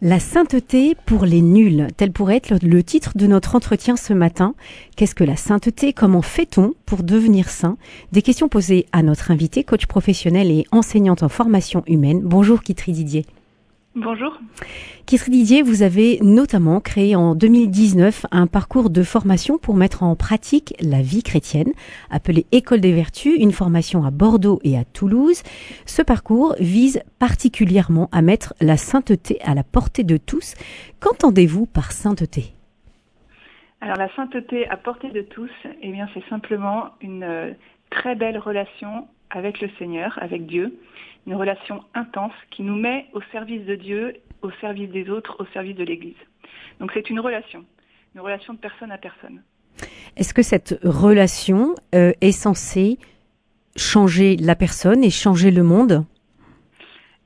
La sainteté pour les nuls, tel pourrait être le titre de notre entretien ce matin. Qu'est-ce que la sainteté? Comment fait-on pour devenir saint? Des questions posées à notre invité, coach professionnel et enseignante en formation humaine. Bonjour Christel Didier. Bonjour. Christel Didier, vous avez notamment créé en 2019 un parcours de formation pour mettre en pratique la vie chrétienne, appelé École des Vertus, une formation à Bordeaux et à Toulouse. Ce parcours vise particulièrement à mettre la sainteté à la portée de tous. Qu'entendez-vous par sainteté? Alors la sainteté à portée de tous, eh bien, c'est simplement une très belle relation avec le Seigneur, avec Dieu. Une relation intense qui nous met au service de Dieu, au service des autres, au service de l'Église. Donc c'est une relation de personne à personne. Est-ce que cette relation est censée changer la personne et changer le monde ?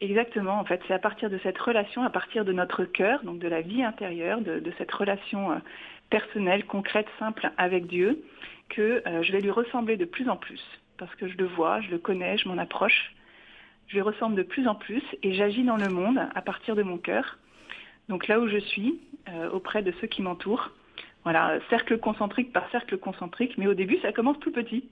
Exactement, en fait, c'est à partir de cette relation, à partir de notre cœur, donc de la vie intérieure, de cette relation personnelle, concrète, simple avec Dieu, que je vais lui ressembler de plus en plus, parce que je le vois, je le connais, je m'en approche. Je lui ressemble de plus en plus et j'agis dans le monde à partir de mon cœur. Donc là où je suis, auprès de ceux qui m'entourent. Voilà, cercle concentrique par cercle concentrique, mais au début, ça commence tout petit.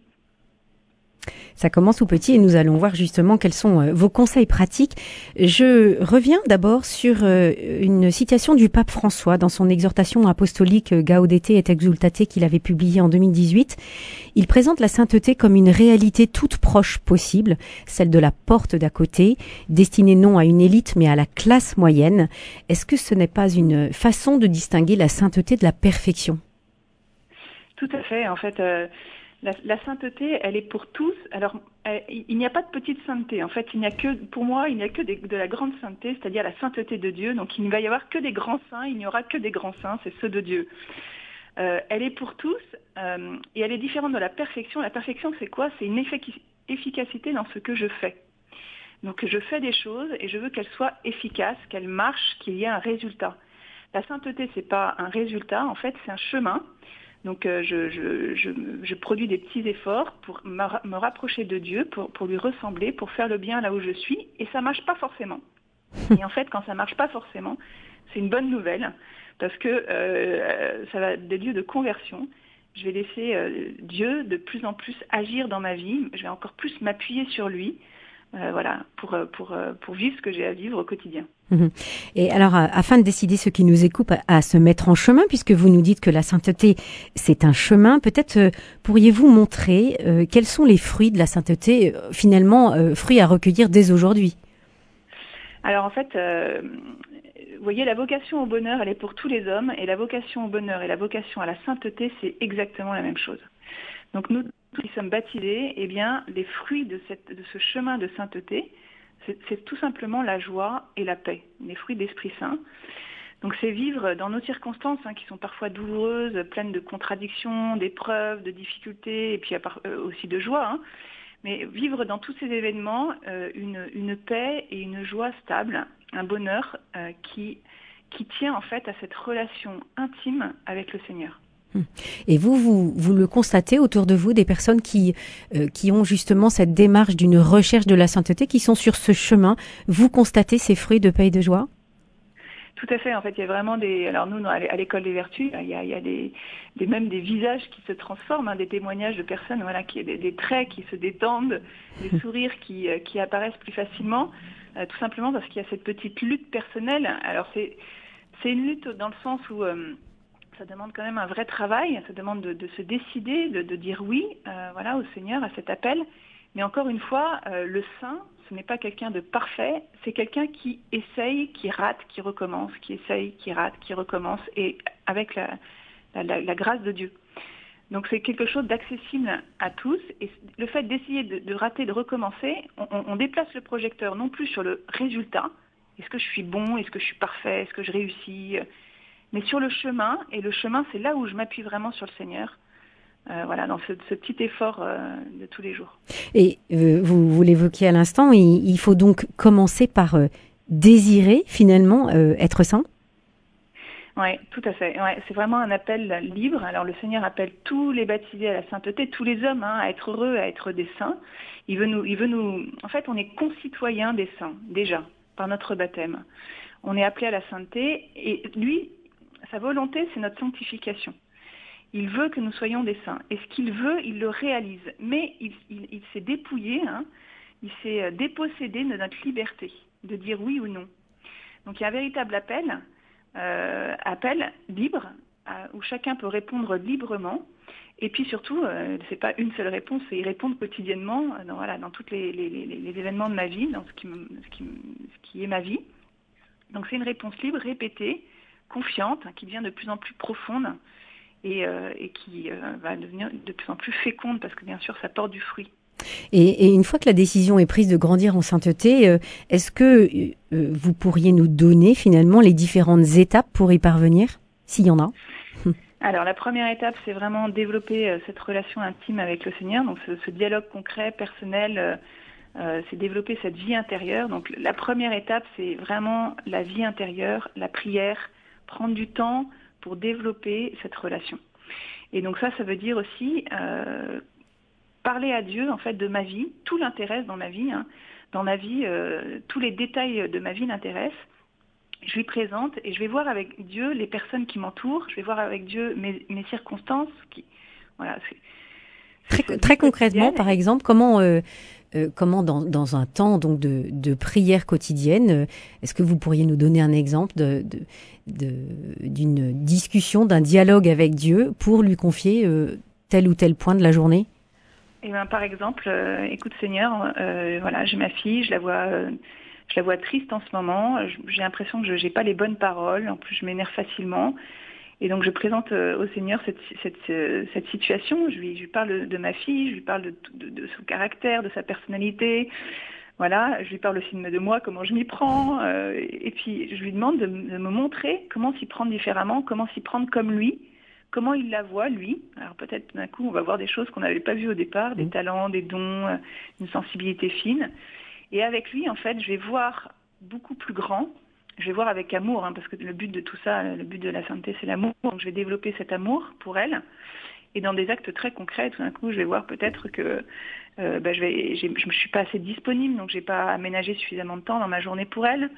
Ça commence tout petit et nous allons voir justement quels sont vos conseils pratiques. Je reviens d'abord sur une citation du pape François dans son exhortation apostolique Gaudete et Exultate qu'il avait publiée en 2018. Il présente la sainteté comme une réalité toute proche possible, celle de la porte d'à côté, destinée non à une élite mais à la classe moyenne. Est-ce que ce n'est pas une façon de distinguer la sainteté de la perfection? Tout à fait, en fait... La sainteté, elle est pour tous. Alors, il n'y a pas de petite sainteté. En fait, il n'y a que, pour moi, de la grande sainteté, c'est-à-dire la sainteté de Dieu. Donc, il ne va y avoir que des grands saints. Il n'y aura que des grands saints, c'est ceux de Dieu. Elle est pour tous et elle est différente de la perfection. La perfection, c'est quoi? C'est une efficacité dans ce que je fais. Donc, je fais des choses et je veux qu'elles soient efficaces, qu'elles marchent, qu'il y ait un résultat. La sainteté, c'est pas un résultat. En fait, c'est un chemin. Donc je produis des petits efforts pour me rapprocher de Dieu, pour lui ressembler, pour faire le bien là où je suis, et ça marche pas forcément. Et en fait, quand ça marche pas forcément, c'est une bonne nouvelle, parce que ça va des lieux de conversion. Je vais laisser Dieu de plus en plus agir dans ma vie, je vais encore plus m'appuyer sur lui. Voilà, pour vivre ce que j'ai à vivre au quotidien. Et alors, afin de décider ceux qui nous écoutent à se mettre en chemin, puisque vous nous dites que la sainteté, c'est un chemin, peut-être pourriez-vous montrer quels sont les fruits de la sainteté, finalement, fruits à recueillir dès aujourd'hui? Alors, en fait, vous voyez, la vocation au bonheur, elle est pour tous les hommes, et la vocation au bonheur et la vocation à la sainteté, c'est exactement la même chose. Donc, nous qui sommes baptisés, eh bien, les fruits de ce chemin de sainteté, c'est tout simplement la joie et la paix, les fruits de l'Esprit Saint. Donc c'est vivre dans nos circonstances, hein, qui sont parfois douloureuses, pleines de contradictions, d'épreuves, de difficultés, et puis aussi de joie, hein. Mais vivre dans tous ces événements une paix et une joie stable, un bonheur qui tient en fait à cette relation intime avec le Seigneur. Et vous le constatez autour de vous, des personnes qui ont justement cette démarche d'une recherche de la sainteté, qui sont sur ce chemin. Vous constatez ces fruits de paix et de joie? Tout à fait. En fait, il y a vraiment Alors nous, à l'École des Vertus, il y a même des visages qui se transforment, hein, des témoignages de personnes, voilà, des traits qui se détendent, des sourires qui apparaissent plus facilement, tout simplement parce qu'il y a cette petite lutte personnelle. Alors c'est une lutte dans le sens où ça demande quand même un vrai travail, ça demande de se décider, de dire oui, voilà, au Seigneur, à cet appel. Mais encore une fois, le saint, ce n'est pas quelqu'un de parfait, c'est quelqu'un qui essaye, qui rate, qui recommence, qui essaye, qui rate, qui recommence, et avec la grâce de Dieu. Donc c'est quelque chose d'accessible à tous, et le fait d'essayer de rater, de recommencer, on déplace le projecteur non plus sur le résultat. Est-ce que je suis bon? Est-ce que je suis parfait? Est-ce que je réussis? Mais sur le chemin, et le chemin, c'est là où je m'appuie vraiment sur le Seigneur, voilà, dans ce petit effort de tous les jours. Et vous l'évoquiez à l'instant, il faut donc commencer par désirer finalement être saint? Oui, tout à fait. Ouais, c'est vraiment un appel libre. Alors le Seigneur appelle tous les baptisés à la sainteté, tous les hommes, hein, à être heureux, à être des saints. En fait, on est concitoyens des saints, déjà, par notre baptême. on est appelé à la sainteté, et lui, sa volonté, c'est notre sanctification. Il veut que nous soyons des saints, et ce qu'il veut, il le réalise, mais il s'est dépouillé, il s'est dépossédé de notre liberté, de dire oui ou non. Donc il y a un véritable appel libre, où chacun peut répondre librement, et puis surtout, c'est pas une seule réponse, c'est y répondre quotidiennement dans tous les événements de ma vie, dans ce qui est ma vie. Donc c'est une réponse libre, répétée, confiante, qui devient de plus en plus profonde et qui va devenir de plus en plus féconde, parce que bien sûr ça porte du fruit. Et une fois que la décision est prise de grandir en sainteté, est-ce que vous pourriez nous donner finalement les différentes étapes pour y parvenir, s'il y en a ? Alors la première étape, c'est vraiment développer cette relation intime avec le Seigneur, donc ce dialogue concret, personnel, c'est développer cette vie intérieure. Donc la première étape, c'est vraiment la vie intérieure, la prière, prendre du temps pour développer cette relation. Et donc ça veut dire aussi parler à Dieu en fait de ma vie, tout l'intéresse dans ma vie, tous les détails de ma vie l'intéressent. Je lui présente et je vais voir avec Dieu les personnes qui m'entourent, je vais voir avec Dieu mes circonstances. Très concrètement, par exemple, comment dans un temps donc de prière quotidienne, est-ce que vous pourriez nous donner un exemple d'une discussion, d'un dialogue avec Dieu pour lui confier tel ou tel point de la journée ? Eh bien, par exemple, écoute Seigneur, j'ai ma fille, je la vois triste en ce moment, j'ai l'impression que je n'ai pas les bonnes paroles, en plus je m'énerve facilement. Et donc je présente au Seigneur cette situation, je lui parle de ma fille, je lui parle de son caractère, de sa personnalité, je lui parle aussi de moi, comment je m'y prends, et puis je lui demande de me montrer comment s'y prendre différemment, comment s'y prendre comme lui, comment il la voit lui. Alors peut-être d'un coup on va voir des choses qu'on n'avait pas vues au départ, des talents, des dons, une sensibilité fine. Et avec lui, en fait, je vais voir beaucoup plus grand. Je vais voir avec amour, parce que le but de tout ça, le but de la sainteté, c'est l'amour. Donc, je vais développer cet amour pour elle. Et dans des actes très concrets, tout d'un coup, je vais voir peut-être que je ne suis pas assez disponible, donc je n'ai pas aménagé suffisamment de temps dans ma journée pour elle.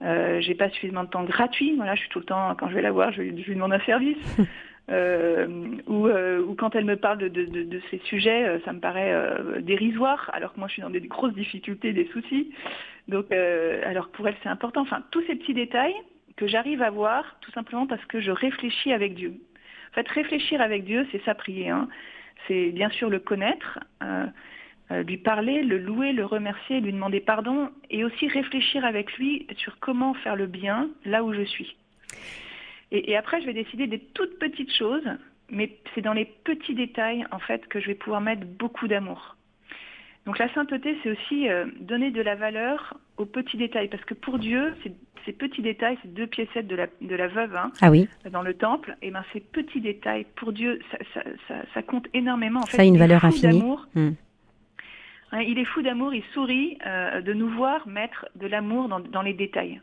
Je n'ai pas suffisamment de temps gratuit. Je suis tout le temps, quand je vais la voir, je lui demande un service. Ou quand elle me parle de ces sujets, ça me paraît dérisoire, alors que moi je suis dans des grosses difficultés, des soucis. Donc, alors pour elle c'est important. Enfin, tous ces petits détails que j'arrive à voir, tout simplement parce que je réfléchis avec Dieu. En fait, réfléchir avec Dieu, c'est ça prier. C'est bien sûr le connaître, lui parler, le louer, le remercier, lui demander pardon, et aussi réfléchir avec lui sur comment faire le bien là où je suis. Et après, je vais décider des toutes petites choses, mais c'est dans les petits détails, en fait, que je vais pouvoir mettre beaucoup d'amour. Donc la sainteté, c'est aussi donner de la valeur aux petits détails, parce que pour Dieu, ces petits détails, ces 2 piécettes de la veuve dans le temple, et ben ces petits détails, pour Dieu, ça compte énormément. En fait, ça a une valeur infinie. Il est fou d'amour, il sourit de nous voir mettre de l'amour dans les détails.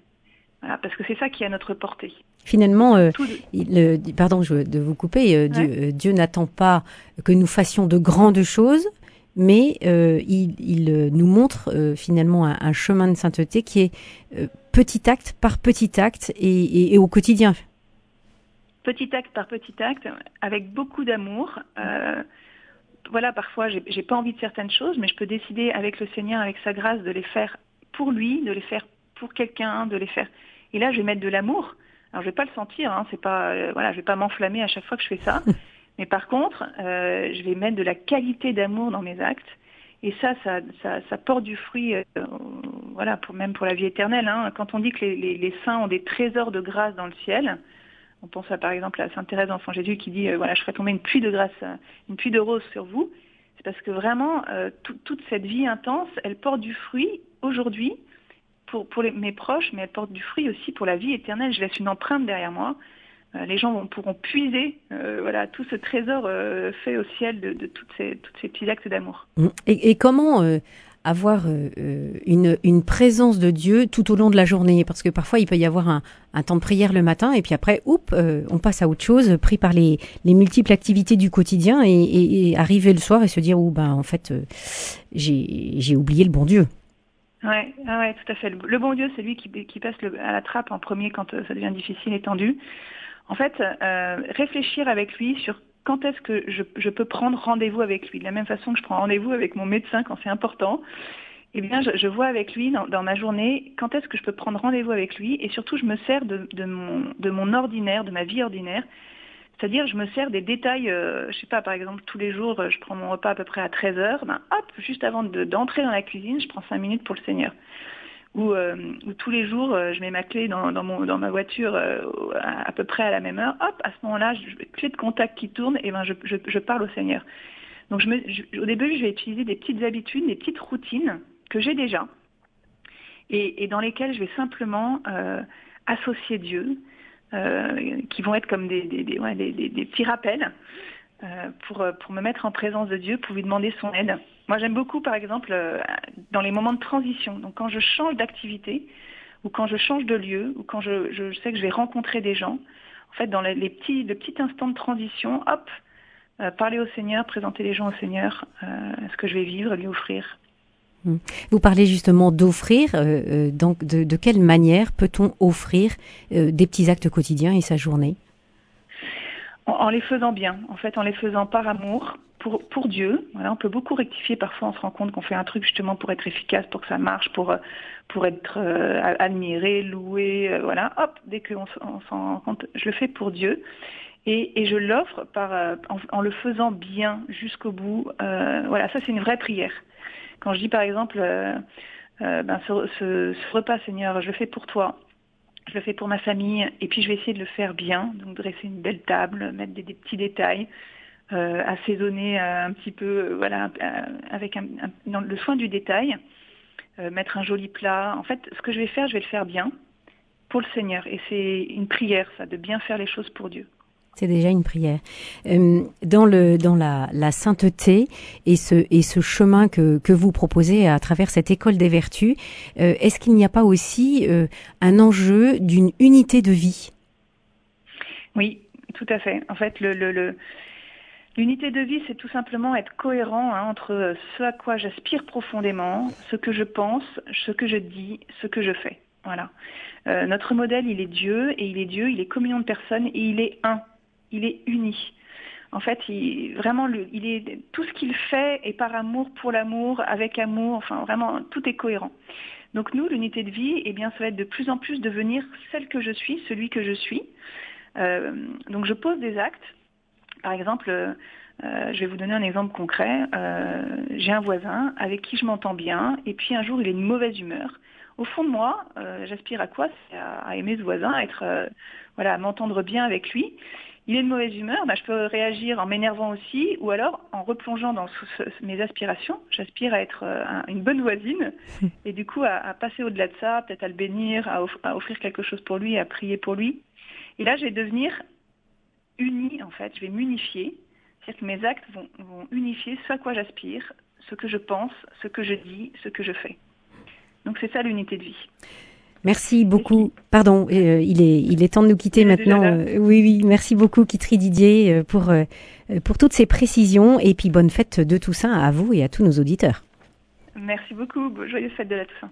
Voilà, parce que c'est ça qui est à notre portée. Finalement, de vous couper, Dieu n'attend pas que nous fassions de grandes choses, mais il nous montre finalement un chemin de sainteté qui est petit acte par petit acte et au quotidien. Petit acte par petit acte, avec beaucoup d'amour. Parfois, j'ai pas envie de certaines choses, mais je peux décider avec le Seigneur, avec sa grâce, de les faire pour lui, de les faire pour quelqu'un, de les faire. Et là, je vais mettre de l'amour. Alors, je vais pas le sentir, c'est pas, je vais pas m'enflammer à chaque fois que je fais ça. Mais par contre, je vais mettre de la qualité d'amour dans mes actes. Et ça porte du fruit, même pour la vie éternelle. Quand on dit que les saints ont des trésors de grâce dans le ciel, on pense par exemple à Sainte Thérèse d'Enfant Jésus qui dit, je ferai tomber une pluie de roses sur vous. C'est parce que vraiment, toute cette vie intense, elle porte du fruit aujourd'hui. Pour mes proches, mais elle porte du fruit aussi pour la vie éternelle. Je laisse une empreinte derrière moi. Les gens pourront puiser tout ce trésor fait au ciel de tous ces petits actes d'amour. Et comment avoir une présence de Dieu tout au long de la journée? Parce que parfois, il peut y avoir un temps de prière le matin, et puis après, on passe à autre chose, pris par les multiples activités du quotidien, et arriver le soir et se dire, en fait, j'ai oublié le bon Dieu. Oui, ouais, tout à fait. Le bon Dieu, c'est lui qui passe à la trappe en premier quand ça devient difficile et tendu. En fait, réfléchir avec lui sur quand est-ce que je peux prendre rendez-vous avec lui. De la même façon que je prends rendez-vous avec mon médecin quand c'est important, eh bien, je vois avec lui dans ma journée quand est-ce que je peux prendre rendez-vous avec lui. Et surtout, je me sers de mon ordinaire, de ma vie ordinaire. C'est-à-dire, je me sers des détails, je sais pas, par exemple, tous les jours, je prends mon repas à peu près à 13h, ben hop, juste avant d'entrer dans la cuisine, je prends 5 minutes pour le Seigneur. Ou tous les jours, je mets ma clé dans ma voiture à peu près à la même heure, hop, à ce moment-là, clé de contact qui tourne, et ben je parle au Seigneur. Donc au début, je vais utiliser des petites habitudes, des petites routines que j'ai déjà, et dans lesquelles je vais simplement associer Dieu, qui vont être comme des petits rappels pour me mettre en présence de Dieu, pour lui demander son aide. Moi, j'aime beaucoup, par exemple, dans les moments de transition. Donc, quand je change d'activité, ou quand je change de lieu, ou quand je sais que je vais rencontrer des gens, en fait, dans les petits instants de transition, hop, parler au Seigneur, présenter les gens au Seigneur, ce que je vais vivre, lui offrir. Vous parlez justement d'offrir, donc de quelle manière peut-on offrir des petits actes quotidiens et sa journée ? En les faisant bien, en fait, en les faisant par amour, pour Dieu. Voilà, on peut beaucoup rectifier, parfois on se rend compte qu'on fait un truc justement pour être efficace, pour que ça marche, pour être admiré, loué, voilà, hop, dès qu'on s'en rend compte, je le fais pour Dieu. Et je l'offre en le faisant bien jusqu'au bout. Voilà, ça c'est une vraie prière. Quand je dis par exemple, ce repas, Seigneur, je le fais pour toi, je le fais pour ma famille, et puis je vais essayer de le faire bien, donc dresser une belle table, mettre des petits détails, assaisonner un petit peu, voilà, avec le soin du détail, mettre un joli plat. En fait, ce que je vais faire, je vais le faire bien pour le Seigneur. Et c'est une prière, ça, de bien faire les choses pour Dieu. C'est déjà une prière. Dans la sainteté et ce chemin que vous proposez à travers cette école des vertus, est-ce qu'il n'y a pas aussi un enjeu d'une unité de vie ? Oui, tout à fait. En fait, l'unité de vie, c'est tout simplement être cohérent entre ce à quoi j'aspire profondément, ce que je pense, ce que je dis, ce que je fais. Voilà. Notre modèle, il est Dieu, et il est Dieu, il est communion de personnes, et il est un. Il est uni. En fait, tout ce qu'il fait est par amour, pour l'amour, avec amour, enfin vraiment, tout est cohérent. Donc nous, l'unité de vie, eh bien, ça va être de plus en plus devenir celle que je suis, celui que je suis. Donc je pose des actes. Par exemple, je vais vous donner un exemple concret. J'ai un voisin avec qui je m'entends bien, et puis un jour, il est de mauvaise humeur. Au fond de moi, j'aspire à quoi ? C'est à aimer ce voisin, à être, à m'entendre bien avec lui. Il est de mauvaise humeur, je peux réagir en m'énervant aussi, ou alors en replongeant dans mes aspirations. J'aspire à être une bonne voisine, et du coup à passer au-delà de ça, peut-être à le bénir, à offrir quelque chose pour lui, à prier pour lui. Et là, je vais devenir unie, en fait, je vais m'unifier. C'est-à-dire que mes actes vont unifier ce à quoi j'aspire, ce que je pense, ce que je dis, ce que je fais. Donc c'est ça l'unité de vie. Merci beaucoup. Pardon, il est temps de nous quitter maintenant. Oui, merci beaucoup Christel Didier pour toutes ces précisions et puis bonne fête de Toussaint à vous et à tous nos auditeurs. Merci beaucoup, joyeuse fête de la Toussaint.